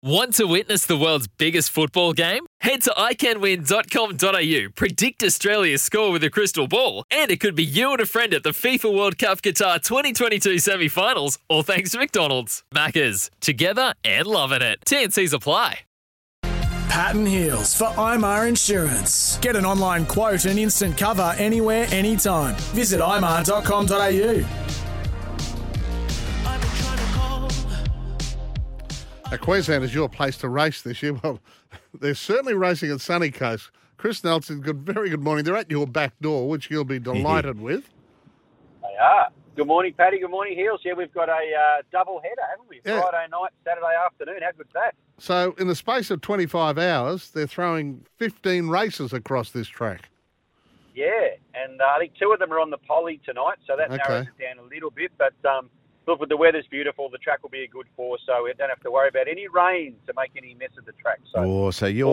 Want to witness the world's biggest football game? Head to iCanWin.com.au, predict Australia's score with a crystal ball, and it could be you and a friend at the FIFA World Cup Qatar 2022 semi-finals, all thanks to McDonald's. Maccas, together and loving it. TNCs apply. Patent Heels for IMR Insurance. Get an online quote and instant cover anywhere, anytime. Visit imr.com.au. Queensland is your place to race this year. Well, they're certainly racing at Sunny Coast. Chris Nelson, very good morning. They're at your back door, which you'll be delighted with. They are. Good morning, Paddy. Good morning, Heels. Yeah, we've got a double header, haven't we? Yeah. Friday night, Saturday afternoon. How good's that? So, in the space of 25 hours, they're throwing 15 races across this track. Yeah, and I think two of them are on the poly tonight, so that narrows it down a little bit. But look, the weather's beautiful. The track will be a good four, so we don't have to worry about any rain to make any mess of the track. So, all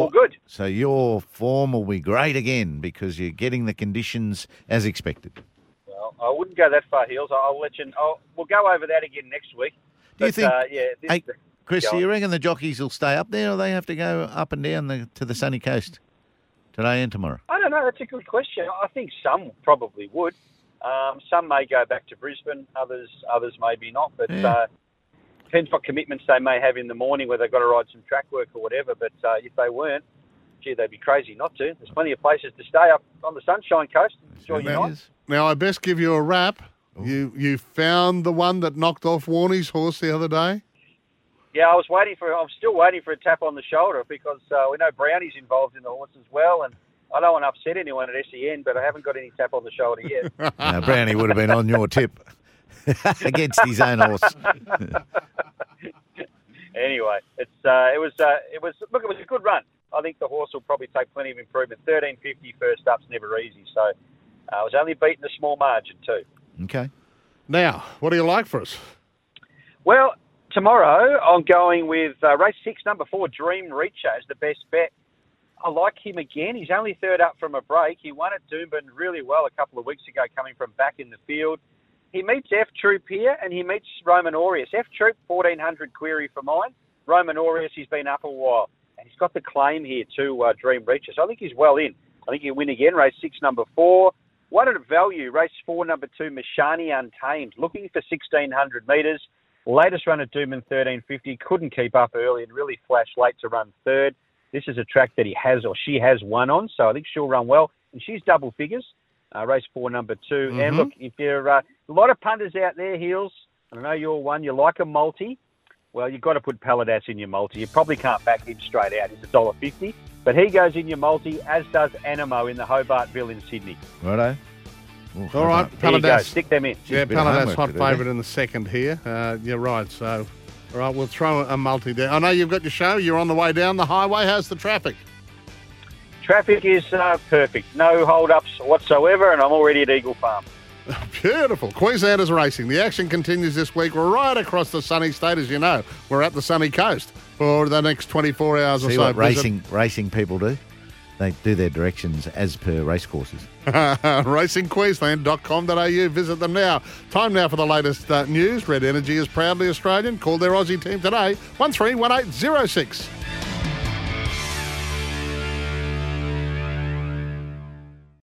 good. So your form will be great again because you're getting the conditions as expected. I wouldn't go that far, Heels. I'll let you. We'll go over that again next week. Do you think? Hey, Chris, do you reckon the jockeys will stay up there, or they have to go up and down to the Sunny Coast today and tomorrow? I don't know. That's a good question. I think some probably would. Some may go back to Brisbane. Others maybe not. But depends what commitments they may have in the morning, whether they've got to ride some track work or whatever. But if they weren't, gee, they'd be crazy not to. There's plenty of places to stay up on the Sunshine Coast. Enjoy your night. Now, I best give you a wrap. You found the one that knocked off Warnie's horse the other day? Yeah, I'm still waiting for a tap on the shoulder because we know Brownie's involved in the horse as well, and I don't want to upset anyone at SEN, but I haven't got any tap on the shoulder yet. Now, Brownie would have been on your tip against his own horse. Anyway, it was a good run. I think the horse will probably take plenty of improvement. 13.50 first up's never easy, so... I was only beaten a small margin too. Okay. Now, what do you like for us? Well, tomorrow I'm going with race 6, number 4, Dream Reacher as the best bet. I like him again. He's only third up from a break. He won at Doomben really well a couple of weeks ago coming from back in the field. He meets F Troop here and he meets Roman Aureus. F Troop, 1,400 query for mine. Roman Aureus, he's been up a while. And he's got the claim here to Dream Reacher. So I think he's well in. I think he'll win again, race 6, number 4. One at value, race 4, number 2, Mishani Untamed, looking for 1,600 metres. Latest run at Doomben, 13.50, couldn't keep up early and really flashed late to run third. This is a track that she has won on, so I think she'll run well. And she's double figures, race 4, number 2. Mm-hmm. And look, if you're a lot of punters out there, Heels, I know you're one, you like a multi. Well, you've got to put Paladas in your multi. You probably can't back him straight out. He's $1.50. But he goes in your multi, as does Animo in the Hobartville in Sydney. Righto. Ooh, all right, Paladas. There you go. Stick them in. Yeah, Paladas hot favourite in the second here. You're right. So, all right, we'll throw a multi there. I know you've got your show. You're on the way down the highway. How's the traffic? Traffic is perfect. No hold-ups whatsoever, and I'm already at Eagle Farm. Beautiful. Queenslanders racing. The action continues this week. We're right across the sunny state, as you know. We're at the Sunny Coast for the next 24 hours or so. See what racing people do? They do their directions as per racecourses. RacingQueensland.com.au. Visit them now. Time now for the latest news. Red Energy is proudly Australian. Call their Aussie team today. 131806.